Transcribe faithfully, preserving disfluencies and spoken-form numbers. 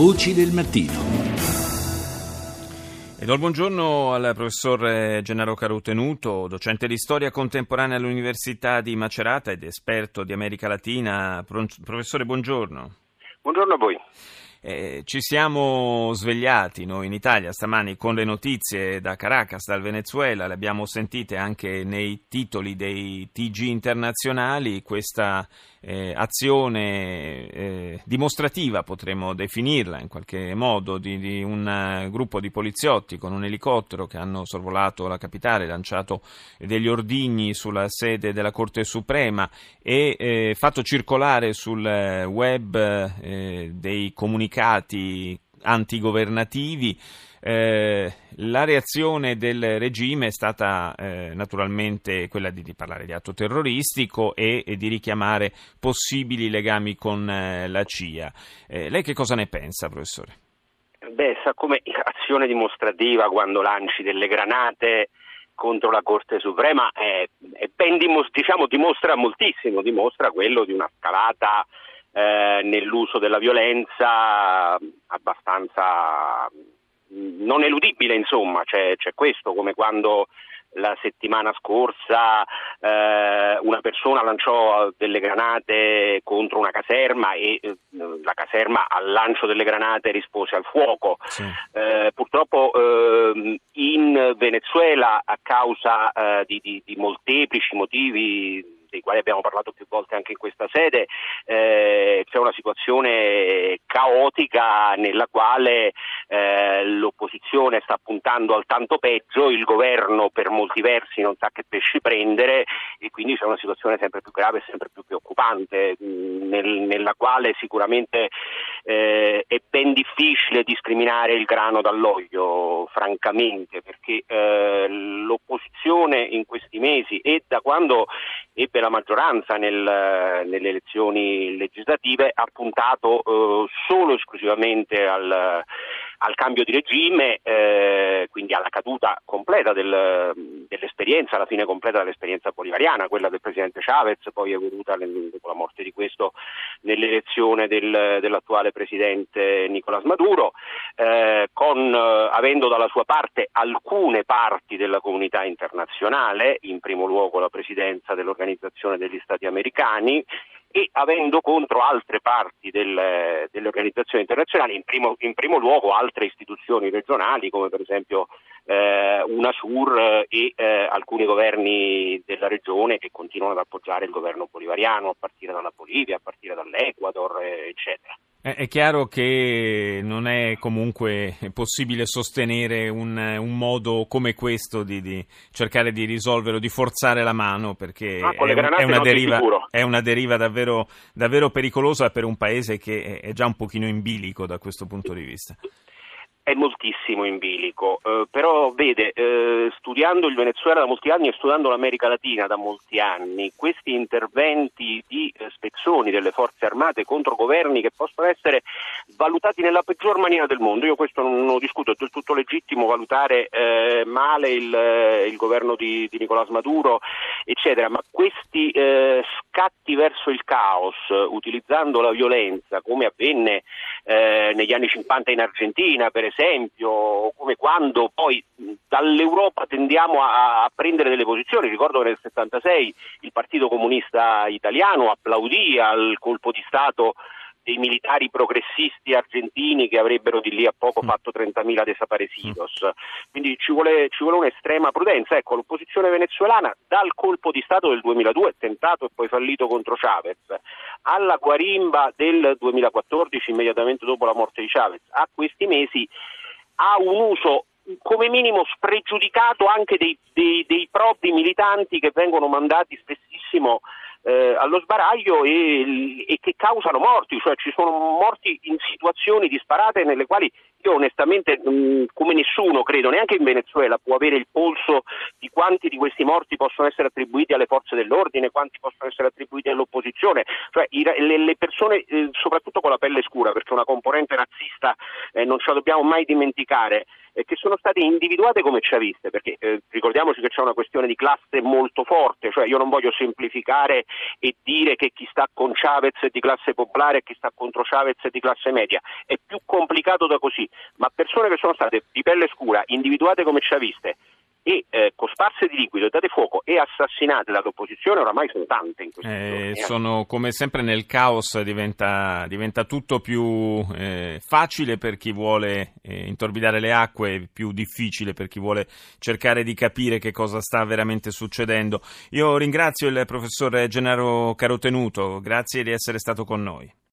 Voci del mattino. E do il buongiorno al professor Gennaro Carotenuto, docente di storia contemporanea all'Università di Macerata ed esperto di America Latina. Professore, buongiorno. Buongiorno a voi. Eh, ci siamo svegliati noi in Italia stamani con le notizie da Caracas, dal Venezuela, le abbiamo sentite anche nei titoli dei T G internazionali, questa eh, azione eh, dimostrativa, potremmo definirla in qualche modo, di, di un gruppo di poliziotti con un elicottero che hanno sorvolato la capitale, lanciato degli ordigni sulla sede della Corte Suprema e eh, fatto circolare sul web eh, dei comunicati antigovernativi. Eh, la reazione del regime è stata eh, naturalmente quella di, di parlare di atto terroristico e, e di richiamare possibili legami con eh, la C I A. Eh, lei che cosa ne pensa, professore? Beh, sa come azione dimostrativa quando lanci delle granate contro la Corte Suprema è, è ben dimostra, diciamo, dimostra moltissimo, dimostra quello di una scalata Eh, nell'uso della violenza abbastanza non eludibile, insomma, c'è, c'è questo, come quando la settimana scorsa eh, una persona lanciò delle granate contro una caserma e eh, la caserma al lancio delle granate rispose al fuoco. Sì. Eh, purtroppo eh, in Venezuela, a causa eh, di, di, di molteplici motivi dei quali abbiamo parlato più volte anche in questa sede, eh, c'è una situazione caotica nella quale eh, l'opposizione sta puntando al tanto peggio, il governo per molti versi non sa che pesci prendere e quindi c'è una situazione sempre più grave e sempre più preoccupante, mh, nel, nella quale sicuramente eh, è ben difficile discriminare il grano dall'olio, francamente, perché eh, l'opposizione in questi mesi e da quando ebbe la maggioranza nel, nelle elezioni legislative ha puntato eh, solo esclusivamente al, al cambio di regime, eh, quindi alla caduta completa del, dell'esperienza, alla fine completa dell'esperienza bolivariana, quella del presidente Chavez, poi evoluta nel, dopo la morte di questo nell'elezione del, dell'attuale presidente Nicolás Maduro, eh, con eh, avendo dalla sua parte alcune parti della comunità internazionale, in primo luogo la presidenza dell'organizzazione degli Stati Americani, e avendo contro altre parti del, delle organizzazioni internazionali, in primo, in primo luogo altre istituzioni regionali come per esempio eh, UNASUR e eh, alcuni governi della regione che continuano ad appoggiare il governo bolivariano, a partire dalla Bolivia, a partire dall'Ecuador, eh, eccetera. È chiaro che non è comunque possibile sostenere un, un modo come questo di, di cercare di risolverlo, di forzare la mano, perché ah, è, è, una deriva, è una deriva davvero, davvero pericolosa per un paese che è già un pochino in bilico da questo punto di vista. È moltissimo in bilico, eh, però vede, eh, studiando il Venezuela da molti anni e studiando l'America Latina da molti anni, questi interventi di eh, spezzoni delle forze armate contro governi che possono essere valutati nella peggior maniera del mondo, io questo non lo discuto, è del tutto legittimo valutare eh, male il, il governo di, di Nicolás Maduro, eccetera, ma questi eh, scatti verso il caos, utilizzando la violenza, come avvenne eh, negli anni cinquanta in Argentina, per esempio, esempio, come quando poi dall'Europa tendiamo a, a prendere delle posizioni. Ricordo che nel settantasei il Partito Comunista Italiano applaudì al colpo di Stato dei militari progressisti argentini che avrebbero di lì a poco fatto trentamila desaparecidos. Quindi ci vuole, ci vuole un'estrema prudenza. Ecco, l'opposizione venezuelana, dal colpo di Stato del duemiladue, tentato e poi fallito contro Chavez, alla guarimba del duemilaquattordici, immediatamente dopo la morte di Chavez, a questi mesi ha un uso come minimo spregiudicato anche dei, dei, dei propri militanti che vengono mandati spessissimo Eh, allo sbaraglio e, e che causano morti, cioè ci sono morti in situazioni disparate nelle quali io onestamente mh, come nessuno credo, neanche in Venezuela, può avere il polso di quanti di questi morti possono essere attribuiti alle forze dell'ordine, quanti possono essere attribuiti all'opposizione, cioè i, le, le persone eh, soprattutto con la pelle scura, perché una componente razzista eh, non ce la dobbiamo mai dimenticare, eh, che sono state individuate come chaviste, perché eh, ricordiamoci che c'è una questione di classe molto forte, cioè io non voglio semplificare e dire che chi sta con Chavez è di classe popolare e chi sta contro Chavez è di classe media, è più complicato da così, ma persone che sono state di pelle scura, individuate come chaviste e eh, cosparse di liquido e date fuoco e assassinate dall'opposizione oramai sono tante in questi eh, giorni. Sono, come sempre nel caos diventa, diventa tutto più eh, facile per chi vuole eh, intorbidare le acque, più difficile per chi vuole cercare di capire che cosa sta veramente succedendo. Io ringrazio il professor Gennaro Carotenuto, grazie di essere stato con noi.